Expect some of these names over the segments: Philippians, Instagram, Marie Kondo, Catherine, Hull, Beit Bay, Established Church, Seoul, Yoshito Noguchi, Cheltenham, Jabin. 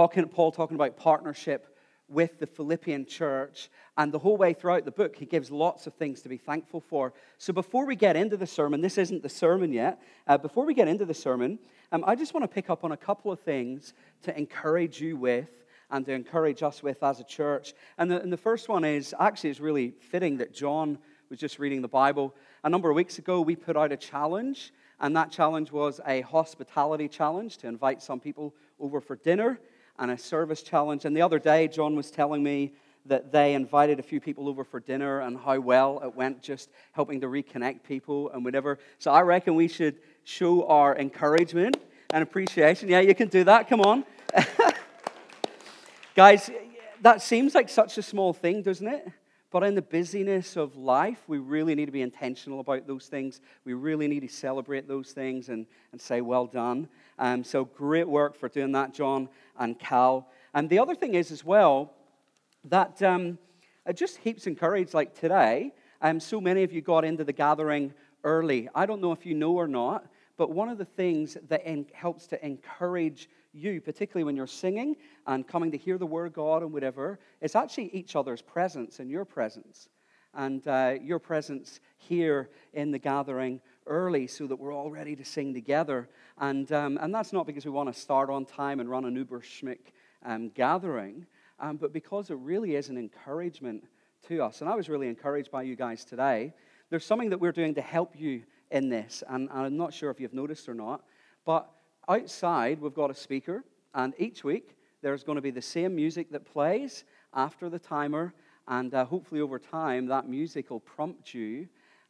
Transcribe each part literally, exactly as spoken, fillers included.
talking, Paul talking about partnership with the Philippian church. And the whole way throughout the book, he gives lots of things to be thankful for. So before we get into the sermon, this isn't the sermon yet. Uh, before we get into the sermon, um, I just want to pick up on a couple of things to encourage you with and to encourage us with as a church. And the, and the first one is, actually, it's really fitting that John was just reading the Bible. A number of weeks ago, we put out a challenge, and that challenge was a hospitality challenge to invite some people over for dinner and a service challenge. And the other day, John was telling me that they invited a few people over for dinner and how well it went just helping to reconnect people and whatever. So I reckon we should show our encouragement and appreciation. Yeah, you can do that. Come on. Guys, that seems like such a small thing, doesn't it? But in the busyness of life, we really need to be intentional about those things. We really need to celebrate those things and, and say, well done. Um, so great work for doing that, John and Cal. And the other thing is as well, that um, just heaps encouraged, like today, um, so many of you got into the gathering early. I don't know if you know or not, but one of the things that en- helps to encourage you, particularly when you're singing and coming to hear the word of God and whatever, is actually each other's presence and your presence. And uh, your presence here in the gathering early so that we're all ready to sing together. And um, and that's not because we want to start on time and run an uber schmick um, gathering, um, but because it really is an encouragement to us. And I was really encouraged by you guys today. There's something that we're doing to help you in this, and I'm not sure if you've noticed or not, but outside, we've got a speaker, and each week, there's going to be the same music that plays after the timer, and uh, hopefully over time, that music will prompt you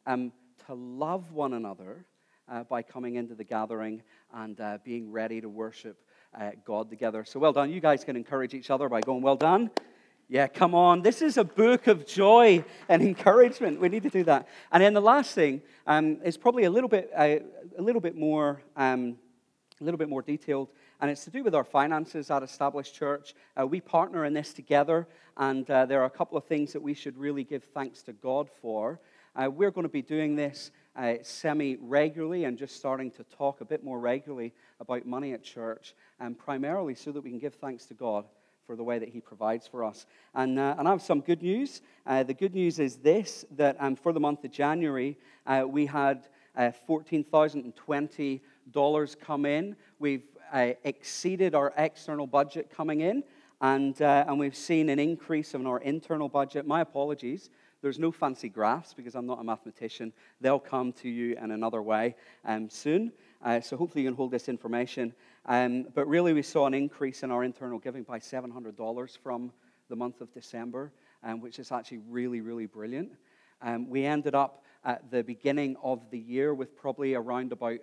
um, to love one another uh, by coming into the gathering and uh, being ready to worship uh, God together. So well done. You guys can encourage each other by going, well done. Yeah, come on. This is a book of joy and encouragement. We need to do that. And then the last thing um, is probably a little bit, uh, a little bit more... Um, a little bit more detailed, and it's to do with our finances at Established Church. Uh, we partner in this together, and uh, there are a couple of things that we should really give thanks to God for. Uh, we're going to be doing this uh, semi-regularly and just starting to talk a bit more regularly about money at church, and primarily so that we can give thanks to God for the way that he provides for us. And uh, and I have some good news. Uh, the good news is this, that um, for the month of January, uh, we had uh, fourteen thousand twenty dollars come in. We've uh, exceeded our external budget coming in, and uh, and we've seen an increase in our internal budget. My apologies. There's no fancy graphs because I'm not a mathematician. They'll come to you in another way um, soon. Uh, so hopefully you can hold this information. Um, but really, we saw an increase in our internal giving by seven hundred dollars from the month of December, um, which is actually really, really brilliant. Um, we ended up at the beginning of the year with probably around about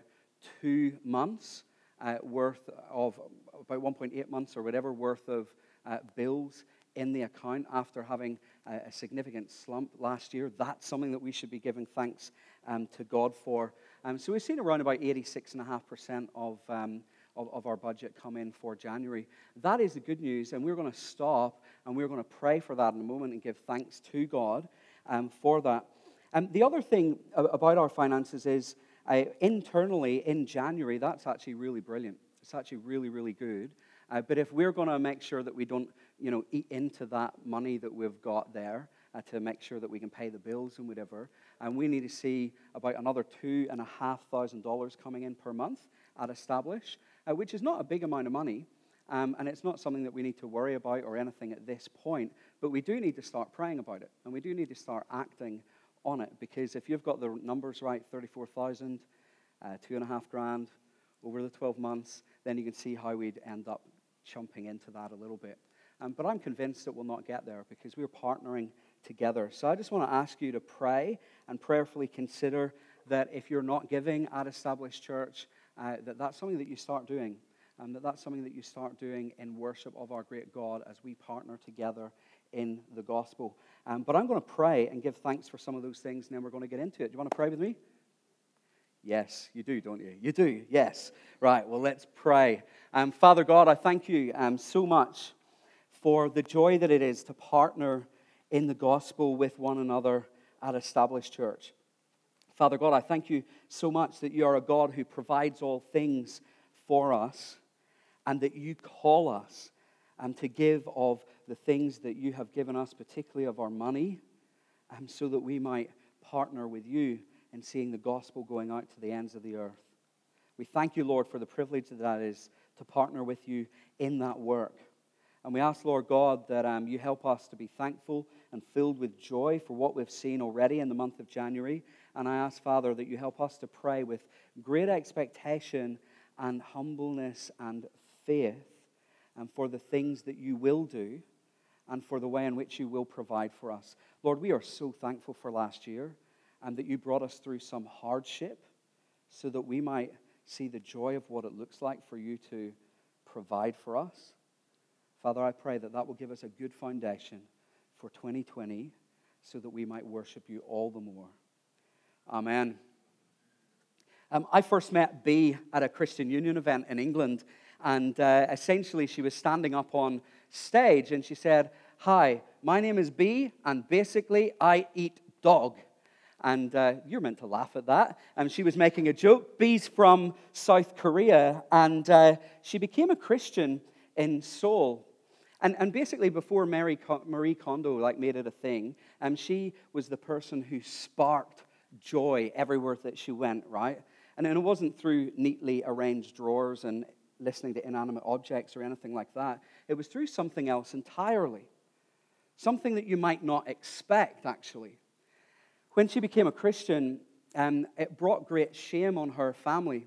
two months uh, worth of, about one point eight months or whatever worth of uh, bills in the account after having uh, a significant slump last year. That's something that we should be giving thanks um, to God for. Um, so we've seen around about eighty-six point five percent of, um, of, of our budget come in for January. That is the good news, and we're going to stop and we're going to pray for that in a moment and give thanks to God um, for that. Um, the other thing about our finances is, Uh, internally, in January, that's actually really brilliant. It's actually really, really good. Uh, but if we're going to make sure that we don't, you know, eat into that money that we've got there uh, to make sure that we can pay the bills and whatever, and we need to see about another two and a half thousand dollars coming in per month at Establish, uh, which is not a big amount of money, um, and it's not something that we need to worry about or anything at this point. But we do need to start praying about it, and we do need to start acting on it, because if you've got the numbers right, thirty-four thousand, uh, two and a half grand over the twelve months, then you can see how we'd end up chumping into that a little bit. Um, but I'm convinced that we'll not get there because we're partnering together. So I just want to ask you to pray and prayerfully consider that if you're not giving at Established Church, uh, that that's something that you start doing, and that that's something that you start doing in worship of our great God as we partner together in the gospel. Um, but I'm going to pray and give thanks for some of those things, and then we're going to get into it. Do you want to pray with me? Yes, you do, don't you? You do, yes. Right, well, let's pray. Um, Father God, I thank you um, so much for the joy that it is to partner in the gospel with one another at Established Church. Father God, I thank you so much that you are a God who provides all things for us, and that you call us and to give of the things that you have given us, particularly of our money, um, so that we might partner with you in seeing the gospel going out to the ends of the earth. We thank you, Lord, for the privilege that, that is to partner with you in that work. And we ask, Lord God, that um, you help us to be thankful and filled with joy for what we've seen already in the month of January. And I ask, Father, that you help us to pray with great expectation and humbleness and faith, and for the things that you will do and for the way in which you will provide for us. Lord, we are so thankful for last year and that you brought us through some hardship so that we might see the joy of what it looks like for you to provide for us. Father, I pray that that will give us a good foundation for twenty twenty so that we might worship you all the more. Amen. Um, I first met Bea at a Christian Union event in England, and uh, essentially she was standing up on stage and she said, "Hi, my name is Bea, and basically I eat dog." And uh, you're meant to laugh at that. And she was making a joke. Bea's from South Korea, and uh, she became a Christian in Seoul. And, and basically, before Mary, Marie Kondo like made it a thing, um, she was the person who sparked joy everywhere that she went, right? And, and it wasn't through neatly arranged drawers and listening to inanimate objects or anything like that. It was through something else entirely, something that you might not expect, actually. When she became a Christian, um, it brought great shame on her family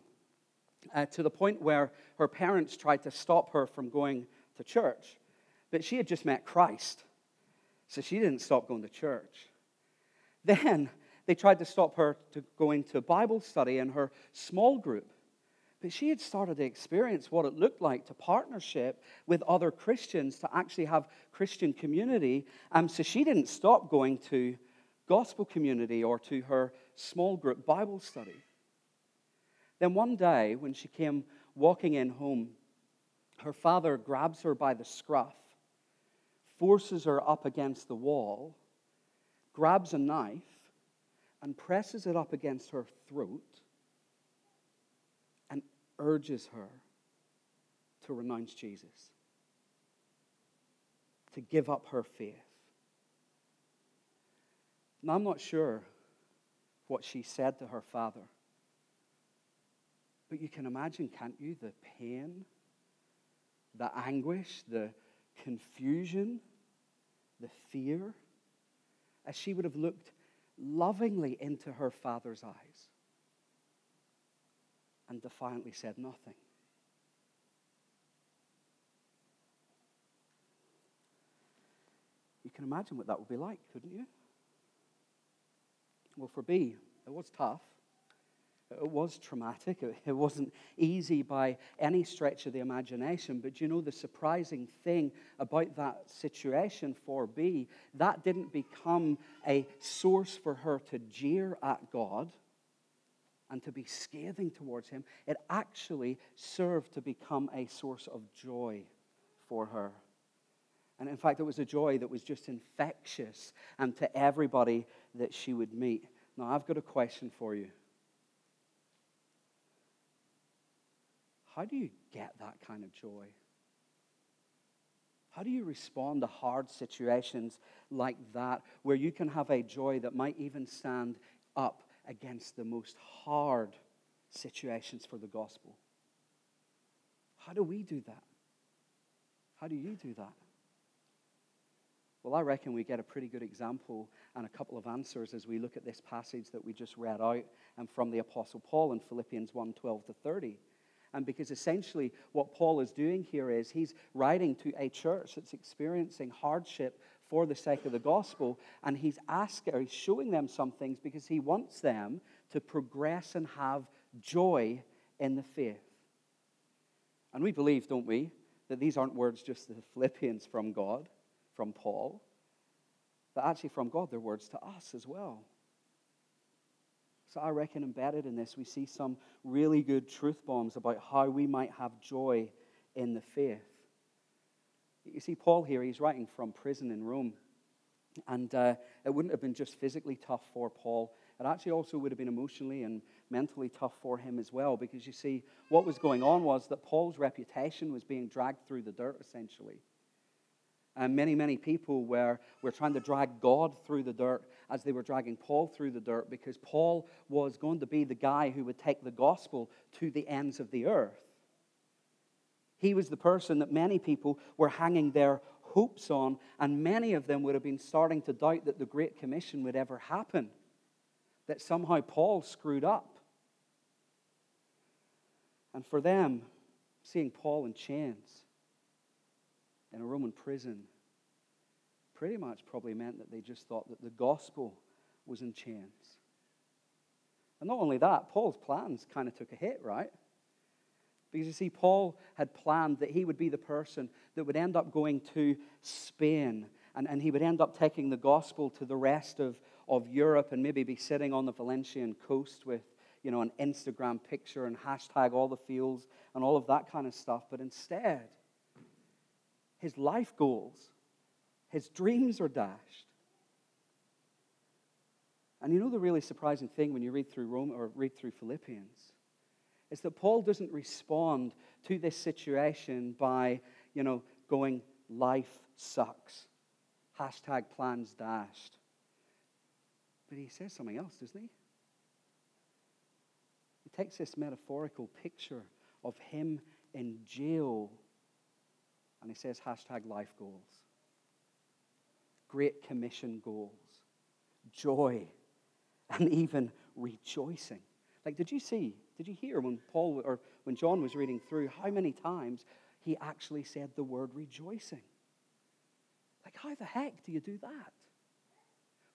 uh, to the point where her parents tried to stop her from going to church. But she had just met Christ, so she didn't stop going to church. Then they tried to stop her from going to Bible study in her small group. But she had started to experience what it looked like to partnership with other Christians, to actually have Christian community. Um, so she didn't stop going to gospel community or to her small group Bible study. Then one day, when she came walking in home, her father grabs her by the scruff, forces her up against the wall, grabs a knife, and presses it up against her throat, and urges her to renounce Jesus, to give up her faith. Now, I'm not sure what she said to her father, but you can imagine, can't you, the pain, the anguish, the confusion, the fear, as she would have looked lovingly into her father's eyes and defiantly said nothing. You can imagine what that would be like, couldn't you? Well, for Bea, it was tough. It was traumatic. It wasn't easy by any stretch of the imagination. But you know, the surprising thing about that situation for Bea, that didn't become a source for her to jeer at God and to be scathing towards him. It actually served to become a source of joy for her. And in fact, it was a joy that was just infectious and to everybody that she would meet. Now, I've got a question for you. How do you get that kind of joy? How do you respond to hard situations like that, where you can have a joy that might even stand up against the most hard situations for the gospel? How do we do that? How do you do that? Well, I reckon we get a pretty good example and a couple of answers as we look at this passage that we just read out and from the Apostle Paul in Philippians one, twelve to thirty. And because essentially what Paul is doing here is he's writing to a church that's experiencing hardship for the sake of the gospel, and he's asking, or he's showing them some things because he wants them to progress and have joy in the faith. And we believe, don't we, that these aren't words just to the Philippians from God, from Paul, but actually from God, they're words to us as well. So I reckon embedded in this, we see some really good truth bombs about how we might have joy in the faith. You see, Paul here, he's writing from prison in Rome. And uh, it wouldn't have been just physically tough for Paul. It actually also would have been emotionally and mentally tough for him as well. Because you see, what was going on was that Paul's reputation was being dragged through the dirt, essentially. And many, many people were, were trying to drag God through the dirt as they were dragging Paul through the dirt, because Paul was going to be the guy who would take the gospel to the ends of the earth. He was the person that many people were hanging their hopes on, and many of them would have been starting to doubt that the Great Commission would ever happen, that somehow Paul screwed up. And for them, seeing Paul in chains in a Roman prison pretty much probably meant that they just thought that the gospel was in chains. And not only that, Paul's plans kind of took a hit, right? Because you see, Paul had planned that he would be the person that would end up going to Spain, and, and he would end up taking the gospel to the rest of, of Europe, and maybe be sitting on the Valencian coast with, you know, an Instagram picture and hashtag all the fields and all of that kind of stuff. But instead, his life goals, his dreams are dashed. And you know the really surprising thing when you read through Rome or read through Philippians? It's that Paul doesn't respond to this situation by, you know, going, life sucks, hashtag plans dashed. But he says something else, doesn't he? He takes this metaphorical picture of him in jail, and he says, hashtag life goals, Great Commission goals, joy, and even rejoicing. Like, did you see? Did you hear when Paul or when John was reading through how many times he actually said the word rejoicing? Like, how the heck do you do that?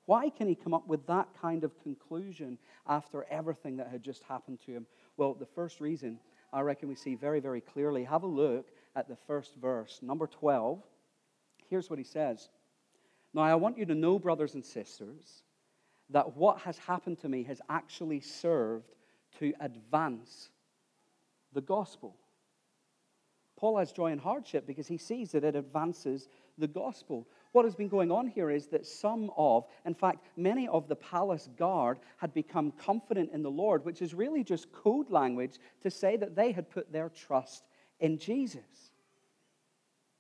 Why can he come up with that kind of conclusion after everything that had just happened to him? Well, the first reason I reckon we see very, very clearly. Have a look at the first verse, number twelve. Here's what he says. Now, I want you to know, brothers and sisters, that what has happened to me has actually served to advance the gospel. Paul has joy in hardship because he sees that it advances the gospel. What has been going on here is that some of, in fact, many of the palace guard had become confident in the Lord, which is really just code language to say that they had put their trust in Jesus.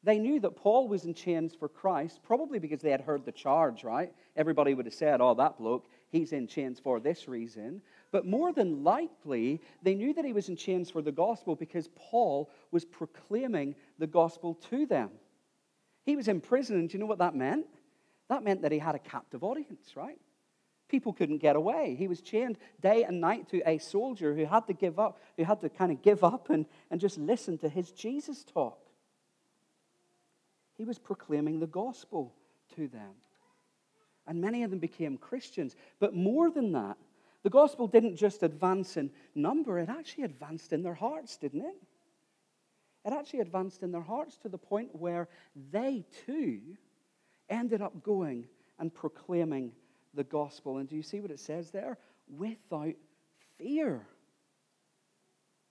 They knew that Paul was in chains for Christ, probably because they had heard the charge, right? Everybody would have said, oh, that bloke, he's in chains for this reason. But more than likely, they knew that he was in chains for the gospel because Paul was proclaiming the gospel to them. He was in prison, and do you know what that meant? That meant that he had a captive audience, right? People couldn't get away. He was chained day and night to a soldier who had to give up, who had to kind of give up and, and just listen to his Jesus talk. He was proclaiming the gospel to them. And many of them became Christians. But more than that, the gospel didn't just advance in number, it actually advanced in their hearts, didn't it? It actually advanced in their hearts to the point where they too ended up going and proclaiming the gospel. And do you see what it says there? Without fear.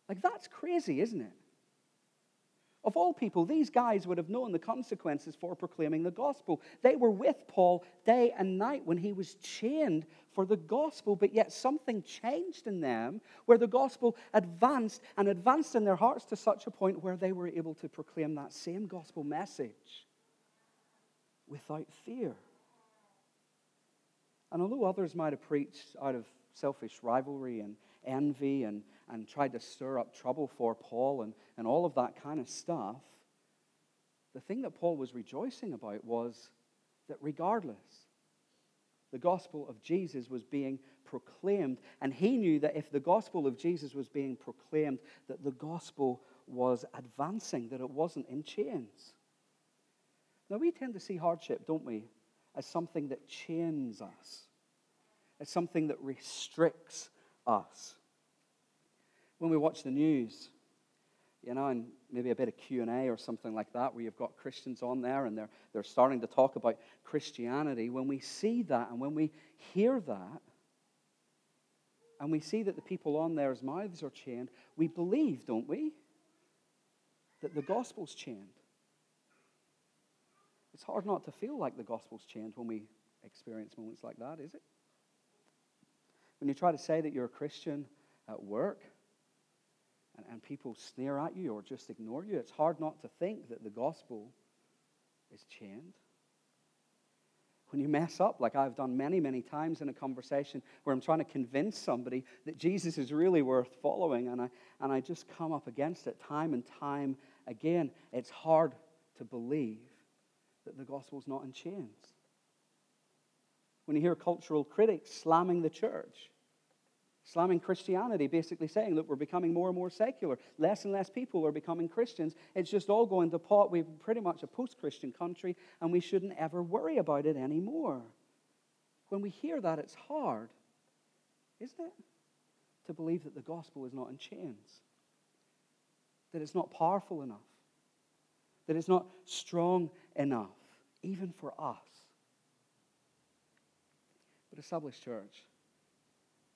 Like, that's crazy, isn't it? Of all people, these guys would have known the consequences for proclaiming the gospel. They were with Paul day and night when he was chained for the gospel, but yet something changed in them where the gospel advanced and advanced in their hearts to such a point where they were able to proclaim that same gospel message without fear. And although others might have preached out of selfish rivalry and envy and and tried to stir up trouble for Paul and, and all of that kind of stuff, the thing that Paul was rejoicing about was that regardless, the gospel of Jesus was being proclaimed, and he knew that if the gospel of Jesus was being proclaimed, that the gospel was advancing, that it wasn't in chains. Now, we tend to see hardship, don't we, as something that chains us, as something that restricts us. When we watch the news, you know, and maybe a bit of Q and A or something like that, where you've got Christians on there and they're they're starting to talk about Christianity, when we see that and when we hear that, and we see that the people on there's mouths are chained, we believe, don't we, that the gospel's chained. It's hard not to feel like the gospel's chained when we experience moments like that, is it? When you try to say that you're a Christian at work, and people sneer at you or just ignore you, it's hard not to think that the gospel is chained. When you mess up, like I've done many, many times in a conversation where I'm trying to convince somebody that Jesus is really worth following, and I and I just come up against it time and time again. It's hard to believe that the gospel's not in chains. When you hear cultural critics slamming the church, slamming Christianity, basically saying, look, we're becoming more and more secular. Less and less people are becoming Christians. It's just all going to pot. We're pretty much a post-Christian country, and we shouldn't ever worry about it anymore. When we hear that, it's hard, isn't it, to believe that the gospel is not in chains, that it's not powerful enough, that it's not strong enough, even for us. But Established Church,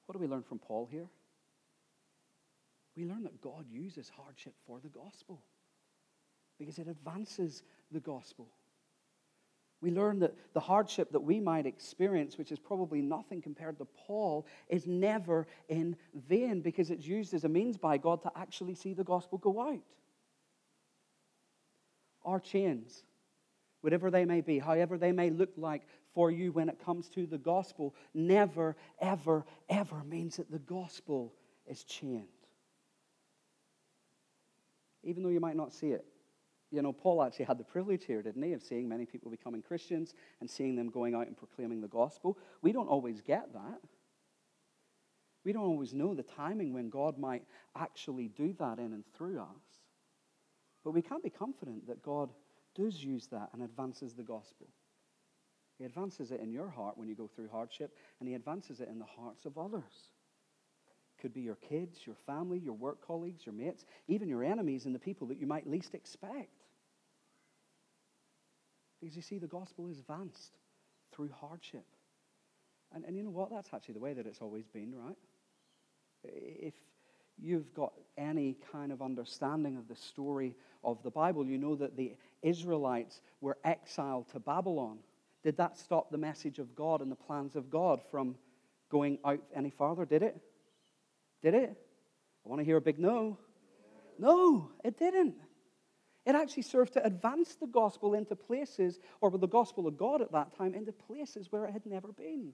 what do we learn from Paul here? We learn that God uses hardship for the gospel because it advances the gospel. We learn that the hardship that we might experience, which is probably nothing compared to Paul, is never in vain because it's used as a means by God to actually see the gospel go out. Our chains, whatever they may be, however they may look like, for you when it comes to the gospel, never, ever, ever means that the gospel is chained. Even though you might not see it. You know, Paul actually had the privilege here, didn't he, of seeing many people becoming Christians and seeing them going out and proclaiming the gospel. We don't always get that. We don't always know the timing when God might actually do that in and through us. But we can be confident that God does use that and advances the gospel. He advances it in your heart when you go through hardship, and he advances it in the hearts of others. Could be your kids, your family, your work colleagues, your mates, even your enemies and the people that you might least expect. Because you see, the gospel is advanced through hardship. And, and you know what? That's actually the way that it's always been, right? If you've got any kind of understanding of the story of the Bible, you know that the Israelites were exiled to Babylon. Did that stop the message of God and the plans of God from going out any farther? Did it? Did it? I want to hear a big no. No, it didn't. It actually served to advance the gospel into places, or the gospel of God at that time, into places where it had never been.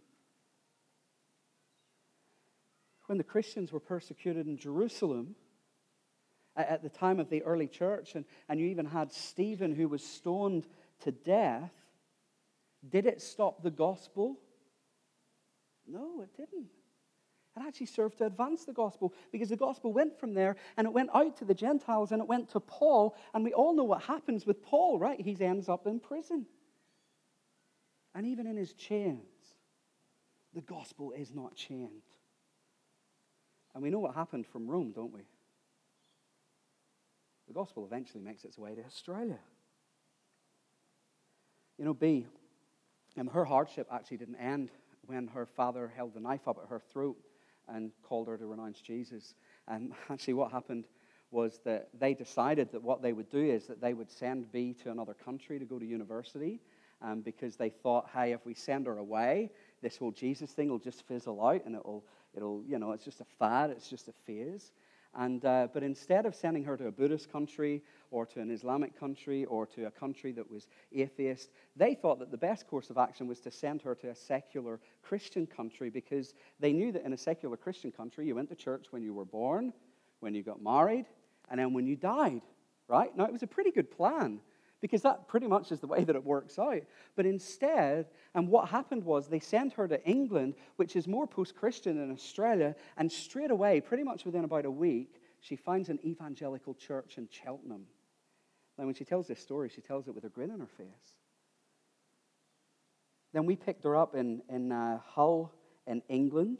When the Christians were persecuted in Jerusalem, at the time of the early church, and, and you even had Stephen who was stoned to death, did it stop the gospel? No, it didn't. It actually served to advance the gospel because the gospel went from there and it went out to the Gentiles and it went to Paul. And we all know what happens with Paul, right? He ends up in prison. And even in his chains, the gospel is not chained. And we know what happened from Rome, don't we? The gospel eventually makes its way to Australia. You know, B, and her hardship actually didn't end when her father held the knife up at her throat and called her to renounce Jesus. And actually what happened was that they decided that what they would do is that they would send B to another country to go to university um, because they thought, hey, if we send her away, this whole Jesus thing will just fizzle out and it'll, it'll, you know, it's just a fad, it's just a phase. And, uh, but instead of sending her to a Buddhist country or to an Islamic country or to a country that was atheist, they thought that the best course of action was to send her to a secular Christian country because they knew that in a secular Christian country, you went to church when you were born, when you got married, and then when you died, right? Now, it was a pretty good plan because that pretty much is the way that it works out. But instead, and what happened was they sent her to England, which is more post-Christian than Australia, and straight away, pretty much within about a week, she finds an evangelical church in Cheltenham. Now, when she tells this story, she tells it with a grin on her face. Then we picked her up in, in uh, Hull in England,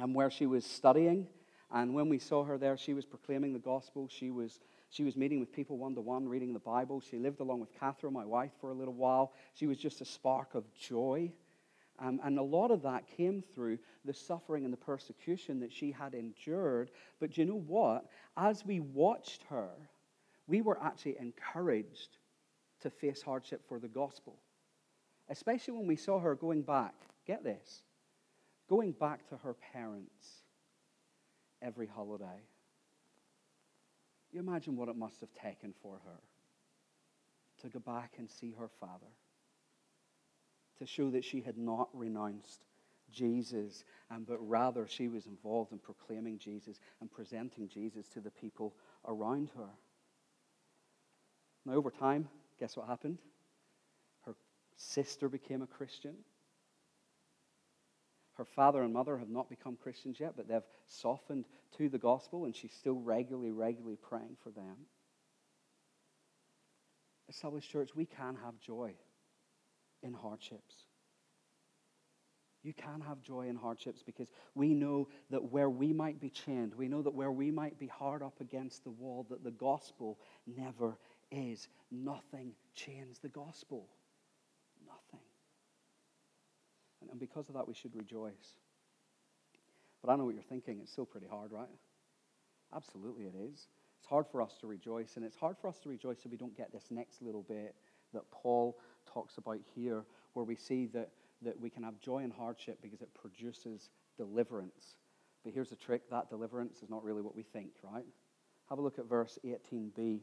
and where she was studying. And when we saw her there, she was proclaiming the gospel. She was... She was meeting with people one-to-one, reading the Bible. She lived along with Catherine, my wife, for a little while. She was just a spark of joy. Um, and a lot of that came through the suffering and the persecution that she had endured. But do you know what? As we watched her, we were actually encouraged to face hardship for the gospel, especially when we saw her going back, get this, going back to her parents every holiday. You imagine what it must have taken for her to go back and see her father, to show that she had not renounced Jesus, and but rather she was involved in proclaiming Jesus and presenting Jesus to the people around her. Now, over time, guess what happened? Her sister became a Christian. Her father and mother have not become Christians yet, but they've softened to the gospel, and she's still regularly, regularly praying for them. Established Church, we can have joy in hardships. You can have joy in hardships because we know that where we might be chained, we know that where we might be hard up against the wall, that the gospel never is. Nothing chains the gospel. Nothing. And, and because of that, we should rejoice. But I know what you're thinking. It's still pretty hard, right? Absolutely it is. It's hard for us to rejoice, and it's hard for us to rejoice if we don't get this next little bit that Paul talks about here, where we see that that we can have joy in hardship because it produces deliverance. But here's the trick. That deliverance is not really what we think, right? Have a look at verse eighteen b.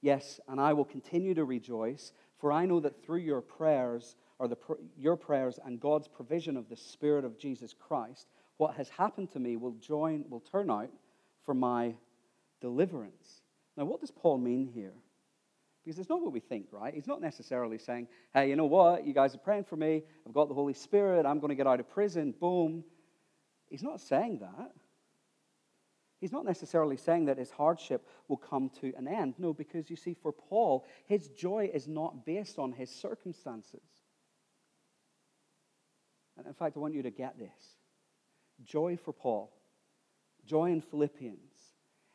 Yes, and I will continue to rejoice, for I know that through your prayers, or the your prayers and God's provision of the Spirit of Jesus Christ, what has happened to me will join, will turn out for my deliverance. Now, what does Paul mean here? Because it's not what we think, right? He's not necessarily saying, hey, you know what? You guys are praying for me. I've got the Holy Spirit. I'm going to get out of prison. Boom. He's not saying that. He's not necessarily saying that his hardship will come to an end. No, because you see, for Paul, his joy is not based on his circumstances. And in fact, I want you to get this. Joy for Paul, joy in Philippians,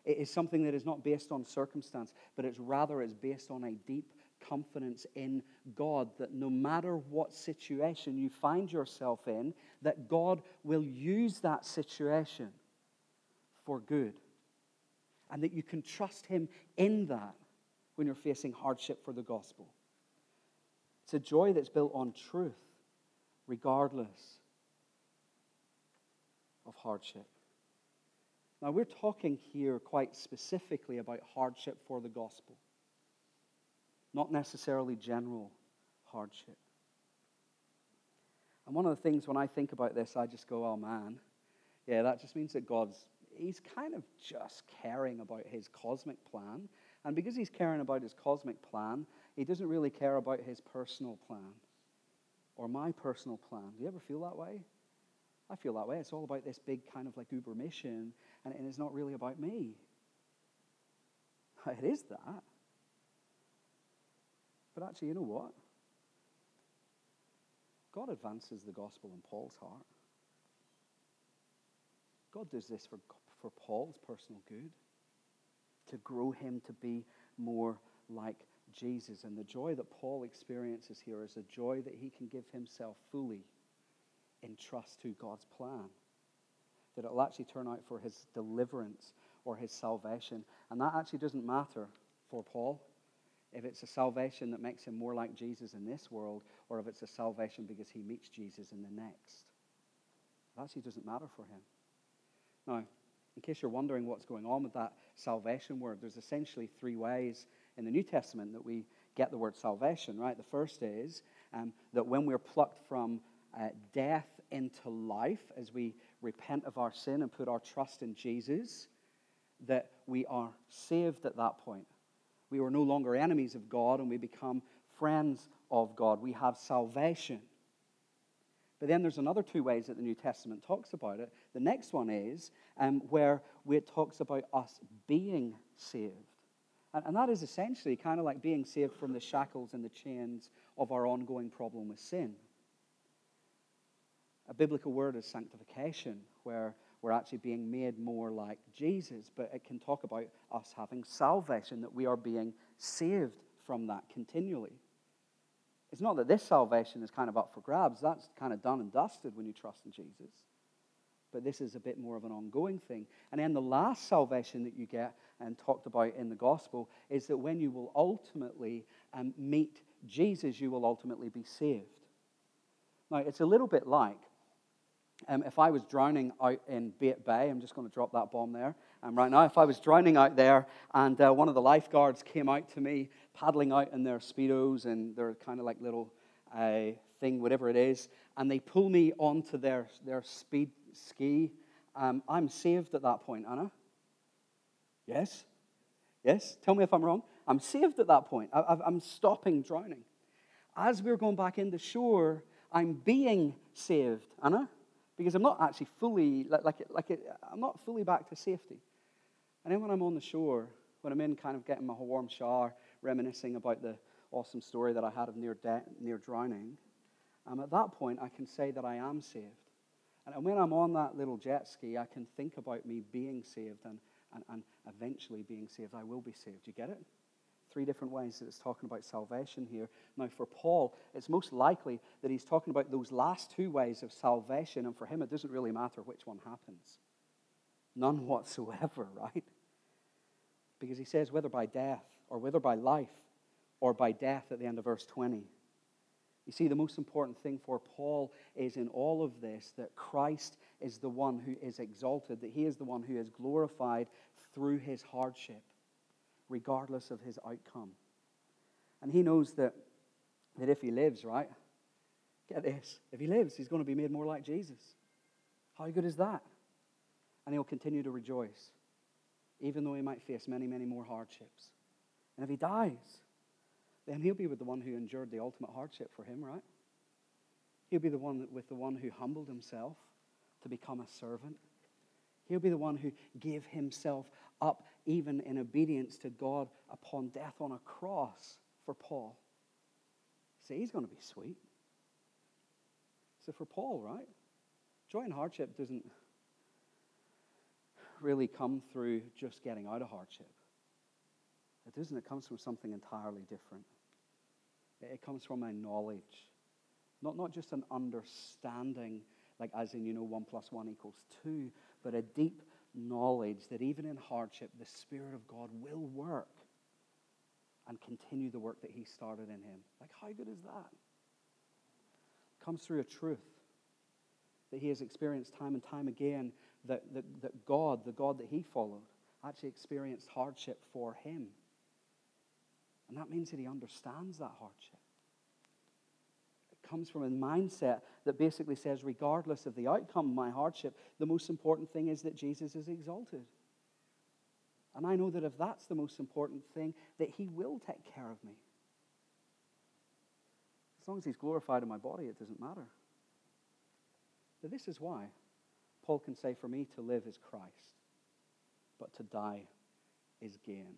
it is something that is not based on circumstance, but it's rather is based on a deep confidence in God that no matter what situation you find yourself in, that God will use that situation for good. And that you can trust him in that when you're facing hardship for the gospel. It's a joy that's built on truth, regardless of hardship. Now, we're talking here quite specifically about hardship for the gospel, not necessarily general hardship. And one of the things when I think about this, I just go, oh man, yeah, that just means that God's, he's kind of just caring about his cosmic plan. And because he's caring about his cosmic plan, he doesn't really care about his personal plan or my personal plan. Do you ever feel that way? I feel that way. It's all about this big kind of like uber mission, and, and it's not really about me. It is that. But actually, you know what? God advances the gospel in Paul's heart. God does this for, for Paul's personal good, to grow him to be more like Jesus. And the joy that Paul experiences here is a joy that he can give himself fully in trust to God's plan, that it'll actually turn out for his deliverance or his salvation. And that actually doesn't matter for Paul if it's a salvation that makes him more like Jesus in this world, or if it's a salvation because he meets Jesus in the next. It actually doesn't matter for him. Now, in case you're wondering what's going on with that salvation word, there's essentially three ways in the New Testament that we get the word salvation, right? The first is um, that when we're plucked from Uh, death into life as we repent of our sin and put our trust in Jesus, that we are saved at that point. We are no longer enemies of God, and we become friends of God. We have salvation. But then there's another two ways that the New Testament talks about it. The next one is um, where it talks about us being saved. And, and that is essentially kind of like being saved from the shackles and the chains of our ongoing problem with sin. A biblical word is sanctification, where we're actually being made more like Jesus, but it can talk about us having salvation, that we are being saved from that continually. It's not that this salvation is kind of up for grabs. That's kind of done and dusted when you trust in Jesus. But this is a bit more of an ongoing thing. And then the last salvation that you get and talked about in the gospel is that when you will ultimately um, meet Jesus, you will ultimately be saved. Now, it's a little bit like Um, if I was drowning out in Beit Bay, I'm just going to drop that bomb there, um, right now. If I was drowning out there and uh, one of the lifeguards came out to me, paddling out in their Speedos and their kind of like little uh, thing, whatever it is, and they pull me onto their, their speed ski, um, I'm saved at that point, Anna. Yes? Yes? Tell me if I'm wrong. I'm saved at that point. I, I'm stopping drowning. As we're going back into shore, I'm being saved, Anna, because I'm not actually fully, like, like, like it, I'm not fully back to safety. And then when I'm on the shore, when I'm in kind of getting my warm shower, reminiscing about the awesome story that I had of near de- near drowning, um, at that point, I can say that I am saved. And when I'm on that little jet ski, I can think about me being saved and, and, and eventually being saved. I will be saved. You get it? Three different ways that it's talking about salvation here. Now, for Paul, it's most likely that he's talking about those last two ways of salvation, and for him, it doesn't really matter which one happens. None whatsoever, right? Because he says, whether by death, or whether by life, or by death at the end of verse twenty. You see, the most important thing for Paul is in all of this that Christ is the one who is exalted, that he is the one who is glorified through his hardship, regardless of his outcome. And he knows that, that if he lives, right? Get this. If he lives, he's going to be made more like Jesus. How good is that? And he'll continue to rejoice, even though he might face many, many more hardships. And if he dies, then he'll be with the one who endured the ultimate hardship for him, right? He'll be the one that, with the one who humbled himself to become a servant. He'll be the one who gave himself up even in obedience to God upon death on a cross for Paul. See, he's going to be sweet. So for Paul, right, joy and hardship doesn't really come through just getting out of hardship. It doesn't. It comes from something entirely different. It comes from a knowledge, not, not just an understanding, like as in, you know, one plus one equals two, but a deep knowledge that even in hardship, the Spirit of God will work and continue the work that he started in him. Like, how good is that? It comes through a truth that he has experienced time and time again, that, that, that God, the God that he followed, actually experienced hardship for him. And that means that he understands that hardship. It comes from a mindset that basically says, regardless of the outcome of my hardship, the most important thing is that Jesus is exalted. And I know that if that's the most important thing, that he will take care of me. As long as he's glorified in my body, it doesn't matter. But this is why Paul can say, for me to live is Christ, but to die is gain.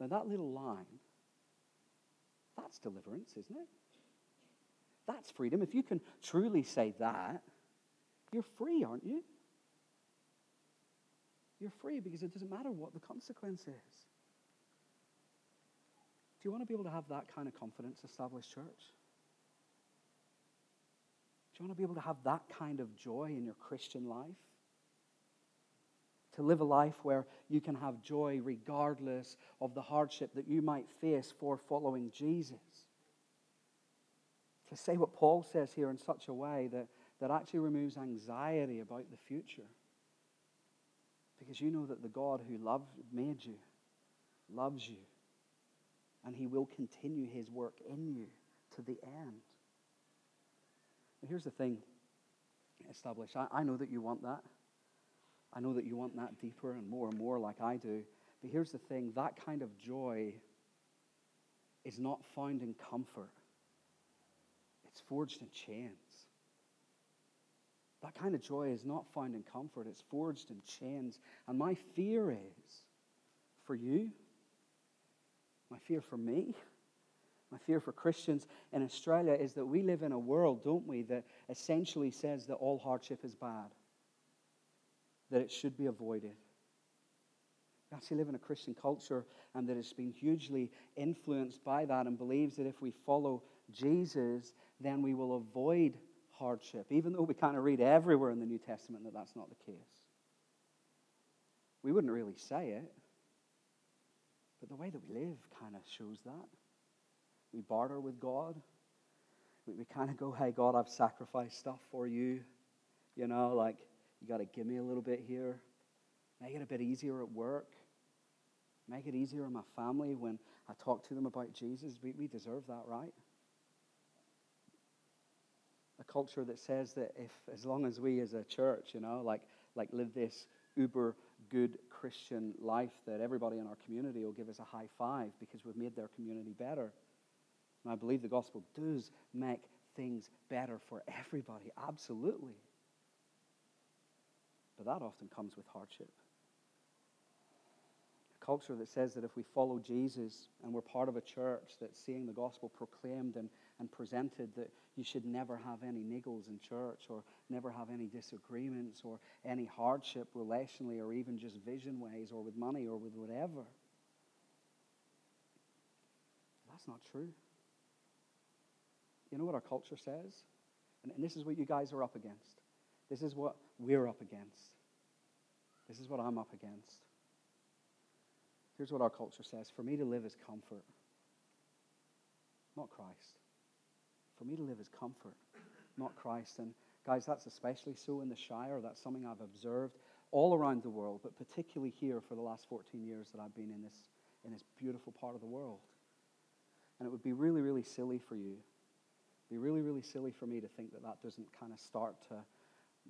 Now, that little line, that's deliverance, isn't it? That's freedom. If you can truly say that, you're free, aren't you? You're free because it doesn't matter what the consequence is. Do you want to be able to have that kind of confidence, Established Church? Do you want to be able to have that kind of joy in your Christian life? To live a life where you can have joy regardless of the hardship that you might face for following Jesus. To say what Paul says here in such a way that, that actually removes anxiety about the future. Because you know that the God who loved, made you, loves you, and he will continue his work in you to the end. And here's the thing, Established. I, I know that you want that. I know that you want that deeper and more and more like I do. But here's the thing, that kind of joy is not found in comfort. It's forged in chains. That kind of joy is not found in comfort. It's forged in chains. And my fear is for you, my fear for me, my fear for Christians in Australia is that we live in a world, don't we, that essentially says that all hardship is bad, that it should be avoided. We actually live in a Christian culture and that it's been hugely influenced by that and believes that if we follow Jesus, then we will avoid hardship, even though we kind of read everywhere in the New Testament that that's not the case. We wouldn't really say it, but the way that we live kind of shows that. We barter with God. We, we kind of go, hey, God, I've sacrificed stuff for you. You know, like, you got to give me a little bit here. Make it a bit easier at work. Make it easier in my family when I talk to them about Jesus. We, we deserve that, right? A culture that says that if, as long as we as a church, you know, like like live this uber good Christian life, that everybody in our community will give us a high five because we've made their community better. And I believe the gospel does make things better for everybody, absolutely. But that often comes with hardship. A culture that says that if we follow Jesus and we're part of a church that's seeing the gospel proclaimed and, and presented, that you should never have any niggles in church or never have any disagreements or any hardship relationally or even just vision-wise or with money or with whatever. That's not true. You know what our culture says? And, and this is what you guys are up against. This is what we're up against. This is what I'm up against. Here's what our culture says. For me to live is comfort. Not Christ. For me to live is comfort. Not Christ. And guys, that's especially so in the Shire. That's something I've observed all around the world, but particularly here for the last fourteen years that I've been in this, in this beautiful part of the world. And it would be really, really silly for you. It would be really, really silly for me to think that that doesn't kind of start to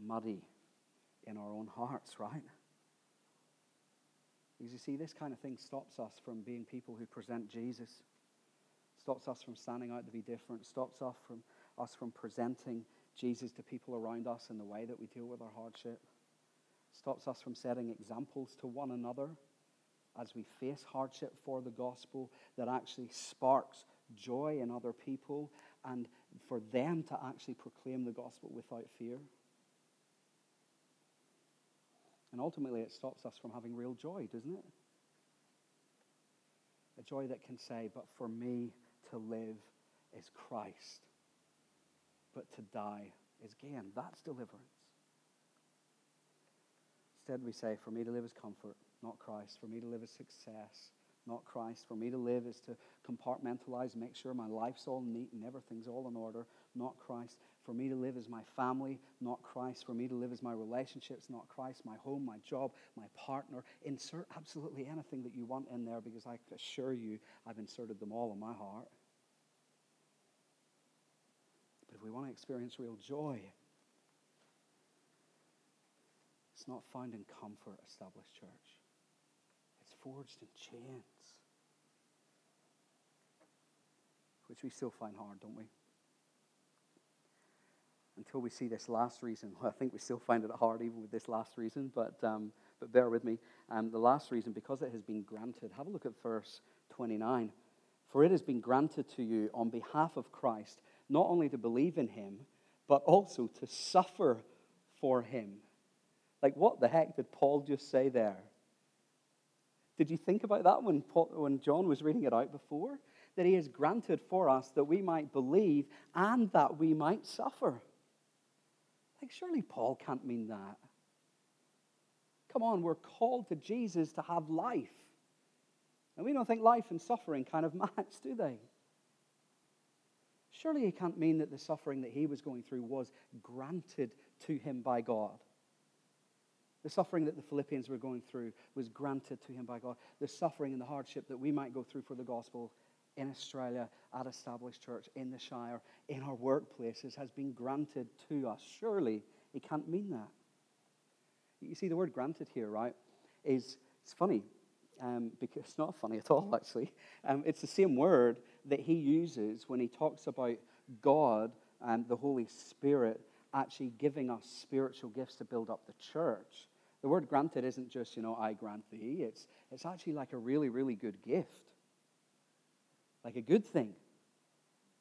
muddy in our own hearts, right? Because you see, this kind of thing stops us from being people who present Jesus, stops us from standing out to be different, stops us from us from presenting Jesus to people around us in the way that we deal with our hardship, stops us from setting examples to one another as we face hardship for the gospel that actually sparks joy in other people and for them to actually proclaim the gospel without fear. And ultimately, it stops us from having real joy, doesn't it? A joy that can say, but for me to live is Christ, but to die is gain. That's deliverance. Instead, we say, for me to live is comfort, not Christ. For me to live is success, not Christ. For me to live is to compartmentalize, make sure my life's all neat and everything's all in order, not Christ. For me to live is my family, not Christ. For me to live is my relationships, not Christ. My home, my job, my partner. Insert absolutely anything that you want in there, because I assure you I've inserted them all in my heart. But if we want to experience real joy, it's not found in comfort, Established Church. It's forged in chains, which we still find hard, don't we? Until we see this last reason. Well, I think we still find it hard even with this last reason, but um, but bear with me. Um, the last reason, because it has been granted. Have a look at verse twenty-nine. For it has been granted to you on behalf of Christ, not only to believe in him, but also to suffer for him. Like, what the heck did Paul just say there? Did you think about that when Paul, when John was reading it out before? That he has granted for us that we might believe and that we might suffer. Like, surely Paul can't mean that. Come on, we're called to Jesus to have life. And we don't think life and suffering kind of match, do they? Surely he can't mean that the suffering that he was going through was granted to him by God. The suffering that the Philippians were going through was granted to him by God. The suffering and the hardship that we might go through for the gospel in Australia, at Established Church, in the Shire, in our workplaces, has been granted to us. Surely it can't mean that. You see, the word granted here, right, is it's funny, um, because it's not funny at all, actually. Um, it's the same word that he uses when he talks about God and the Holy Spirit actually giving us spiritual gifts to build up the church. The word granted isn't just, you know, I grant thee. It's, it's actually like a really, really good gift. Like a good thing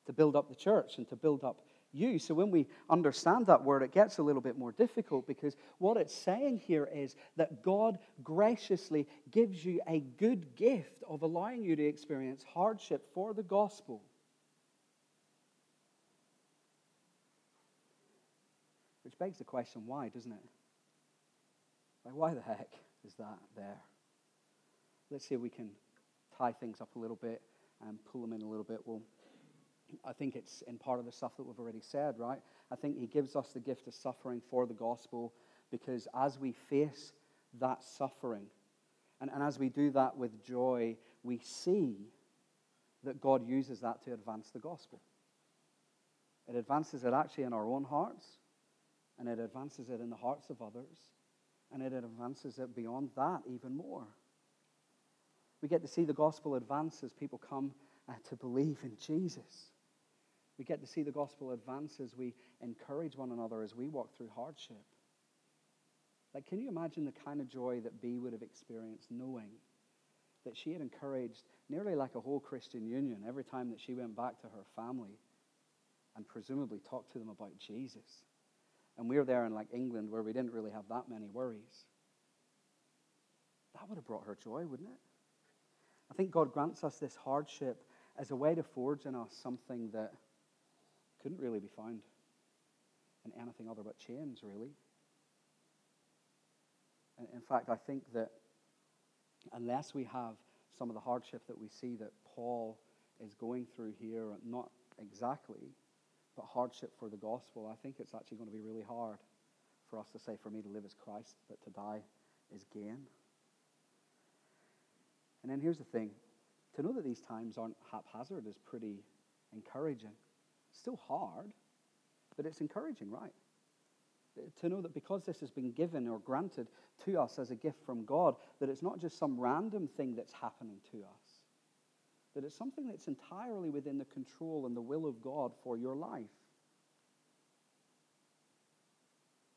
to build up the church and to build up you. So when we understand that word, it gets a little bit more difficult, because what it's saying here is that God graciously gives you a good gift of allowing you to experience hardship for the gospel, which begs the question, why, doesn't it? Like, why the heck is that there? Let's see if we can tie things up a little bit and pull them in a little bit. Well, I think it's in part of the stuff that we've already said, right? I think he gives us the gift of suffering for the gospel because as we face that suffering. And, and as we do that with joy, we see that God uses that to advance the gospel. It advances it actually in our own hearts, and it advances it in the hearts of others, and it advances it beyond that even more. We get to see the gospel advance as people come uh, to believe in Jesus. We get to see the gospel advance as we encourage one another as we walk through hardship. Like, can you imagine the kind of joy that Bea would have experienced knowing that she had encouraged nearly like a whole Christian union every time that she went back to her family and presumably talked to them about Jesus? And we were there in like England where we didn't really have that many worries. That would have brought her joy, wouldn't it? I think God grants us this hardship as a way to forge in us something that couldn't really be found in anything other but chains, really. And in fact, I think that unless we have some of the hardship that we see that Paul is going through here, not exactly, but hardship for the gospel, I think it's actually going to be really hard for us to say, for me to live is Christ, but to die is gain. And then here's the thing. To know that these times aren't haphazard is pretty encouraging. It's still hard, but it's encouraging, right? To know that because this has been given or granted to us as a gift from God, that it's not just some random thing that's happening to us, that it's something that's entirely within the control and the will of God for your life.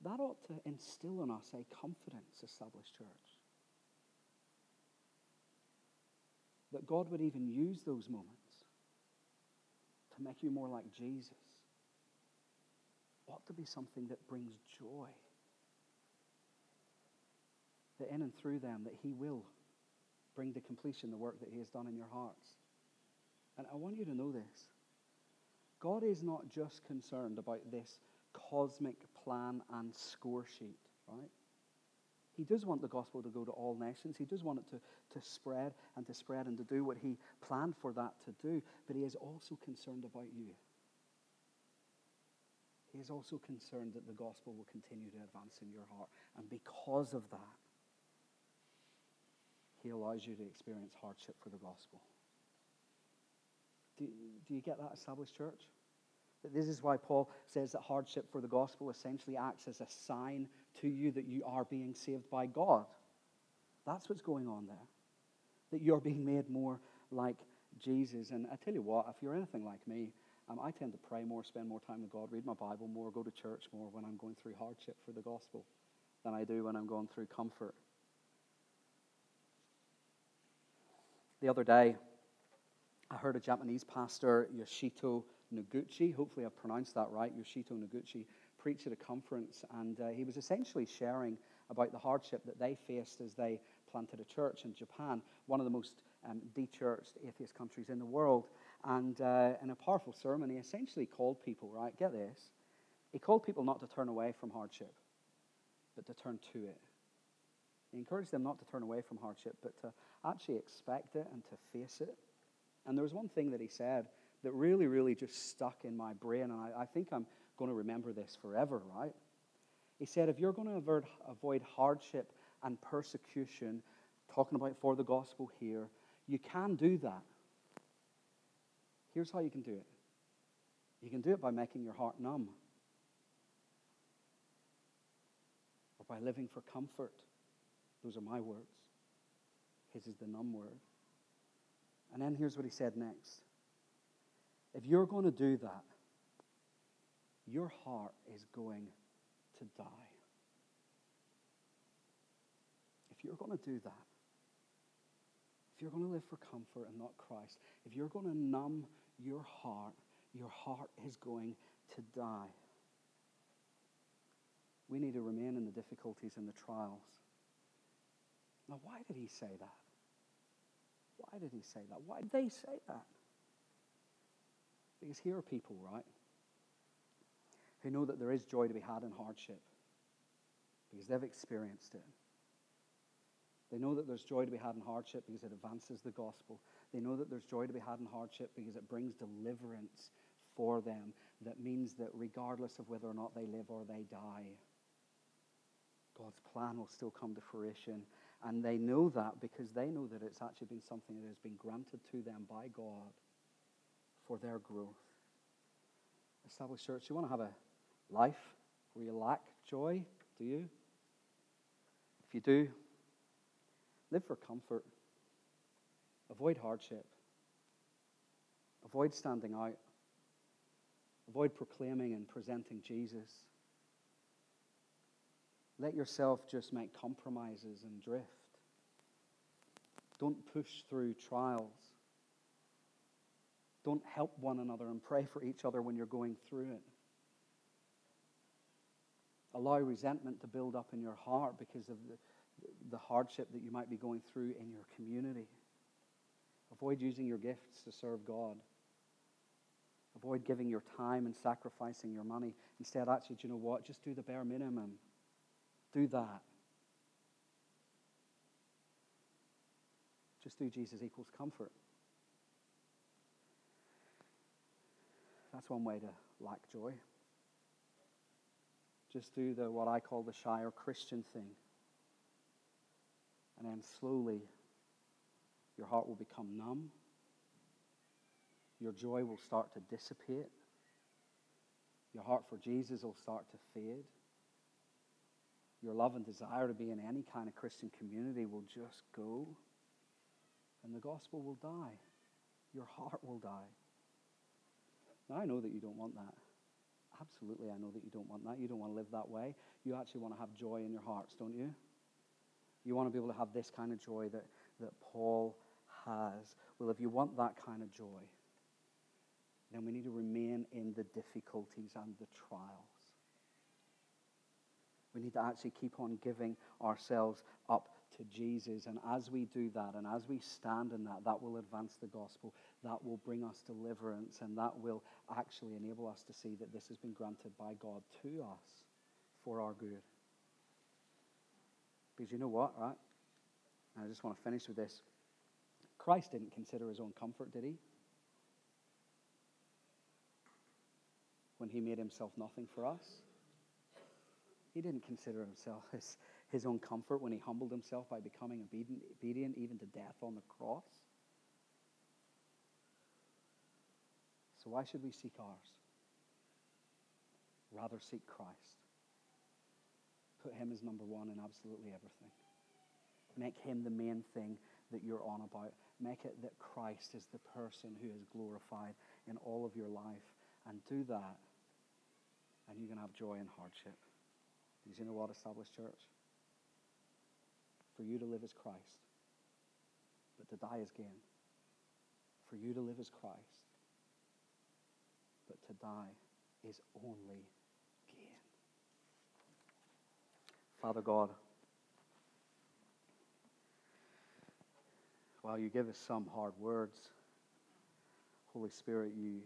That ought to instill in us a confidence, Established Church, that God would even use those moments to make you more like Jesus. Ought to be something that brings joy. That in and through them, that he will bring to completion the work that he has done in your hearts. And I want you to know this. God is not just concerned about this cosmic plan and score sheet, right? He does want the gospel to go to all nations. He does want it to, to spread and to spread and to do what he planned for that to do. But he is also concerned about you. He is also concerned that the gospel will continue to advance in your heart. And because of that, he allows you to experience hardship for the gospel. Do, do you get that, Established Church? This is why Paul says that hardship for the gospel essentially acts as a sign to you that you are being saved by God. That's what's going on there. That you're being made more like Jesus. And I tell you what, if you're anything like me, Um, I tend to pray more, spend more time with God, read my Bible more, go to church more when I'm going through hardship for the gospel than I do when I'm going through comfort. The other day, I heard a Japanese pastor, Yoshito Noguchi, hopefully I pronounced that right, Yoshito Noguchi, preach at a conference, and uh, he was essentially sharing about the hardship that they faced as they planted a church in Japan, one of the most um, de-churched atheist countries in the world. And uh, in a powerful sermon, he essentially called people, right, get this, he called people not to turn away from hardship, but to turn to it. He encouraged them not to turn away from hardship, but to actually expect it and to face it. And there was one thing that he said that really, really just stuck in my brain, and I, I think I'm going to remember this forever, right? He said, if you're going to avert, avoid hardship and persecution, talking about for the gospel here, you can do that. Here's how you can do it. You can do it by making your heart numb, or by living for comfort. Those are my words. His is the numb word. And then here's what he said next. If you're going to do that, your heart is going to die. If you're going to do that, if you're going to live for comfort and not Christ, if you're going to numb your heart, your heart is going to die. We need to remain in the difficulties and the trials. Now, why did he say that? Why did he say that? Why did they say that? Because here are people, right, who know that there is joy to be had in hardship because they've experienced it. They know that there's joy to be had in hardship because it advances the gospel. They know that there's joy to be had in hardship because it brings deliverance for them. That means that regardless of whether or not they live or they die, God's plan will still come to fruition. And they know that because they know that it's actually been something that has been granted to them by God for their growth. Established church, you want to have a life where you lack joy, do you? If you do, live for comfort. Avoid hardship. Avoid standing out. Avoid proclaiming and presenting Jesus. Let yourself just make compromises and drift. Don't push through trials. Don't help one another and pray for each other when you're going through it. Allow resentment to build up in your heart because of the, the hardship that you might be going through in your community. Avoid using your gifts to serve God. Avoid giving your time and sacrificing your money. Instead, actually, do you know what? Just do the bare minimum. Do that. Just do Jesus equals comfort. That's one way to lack joy. Just do the what I call the shy or Christian thing. And then slowly, your heart will become numb. Your joy will start to dissipate. Your heart for Jesus will start to fade. Your love and desire to be in any kind of Christian community will just go, and the gospel will die. Your heart will die. Now, I know that you don't want that. Absolutely, I know that you don't want that. You don't want to live that way. You actually want to have joy in your hearts, don't you? You want to be able to have this kind of joy that, that Paul has. Well, if you want that kind of joy, then we need to remain in the difficulties and the trials. We need to actually keep on giving ourselves up to Jesus. And as we do that, and as we stand in that, that will advance the gospel. That will bring us deliverance, and that will actually enable us to see that this has been granted by God to us for our good. Because you know what, right? And I just want to finish with this. Christ didn't consider his own comfort, did he? When he made himself nothing for us. He didn't consider himself his, his own comfort when he humbled himself by becoming obedient, obedient even to death on the cross. So why should we seek ours? Rather seek Christ. Put him as number one in absolutely everything. Make him the main thing that you're on about. Make it that Christ is the person who is glorified in all of your life. And do that, and you're going to have joy in hardship. Because you know what, established church? For you to live as Christ, but to die as gain. For you to live as Christ, but to die is only gain. Father God, while you give us some hard words, Holy Spirit, you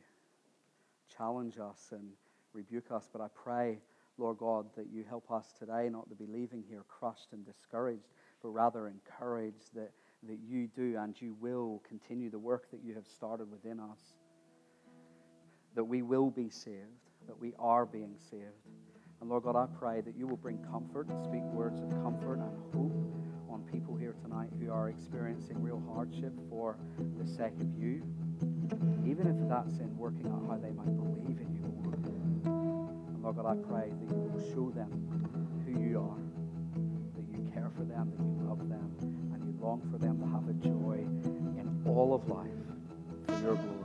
challenge us and rebuke us, but I pray, Lord God, that you help us today not to be leaving here crushed and discouraged, but rather encouraged that, that you do and you will continue the work that you have started within us, that we will be saved, that we are being saved. And Lord God, I pray that you will bring comfort and speak words of comfort and hope on people here tonight who are experiencing real hardship for the sake of you, even if that's in working out how they might believe in you, Lord. And Lord God, I pray that you will show them who you are, that you care for them, that you love them, and you long for them to have a joy in all of life for your glory.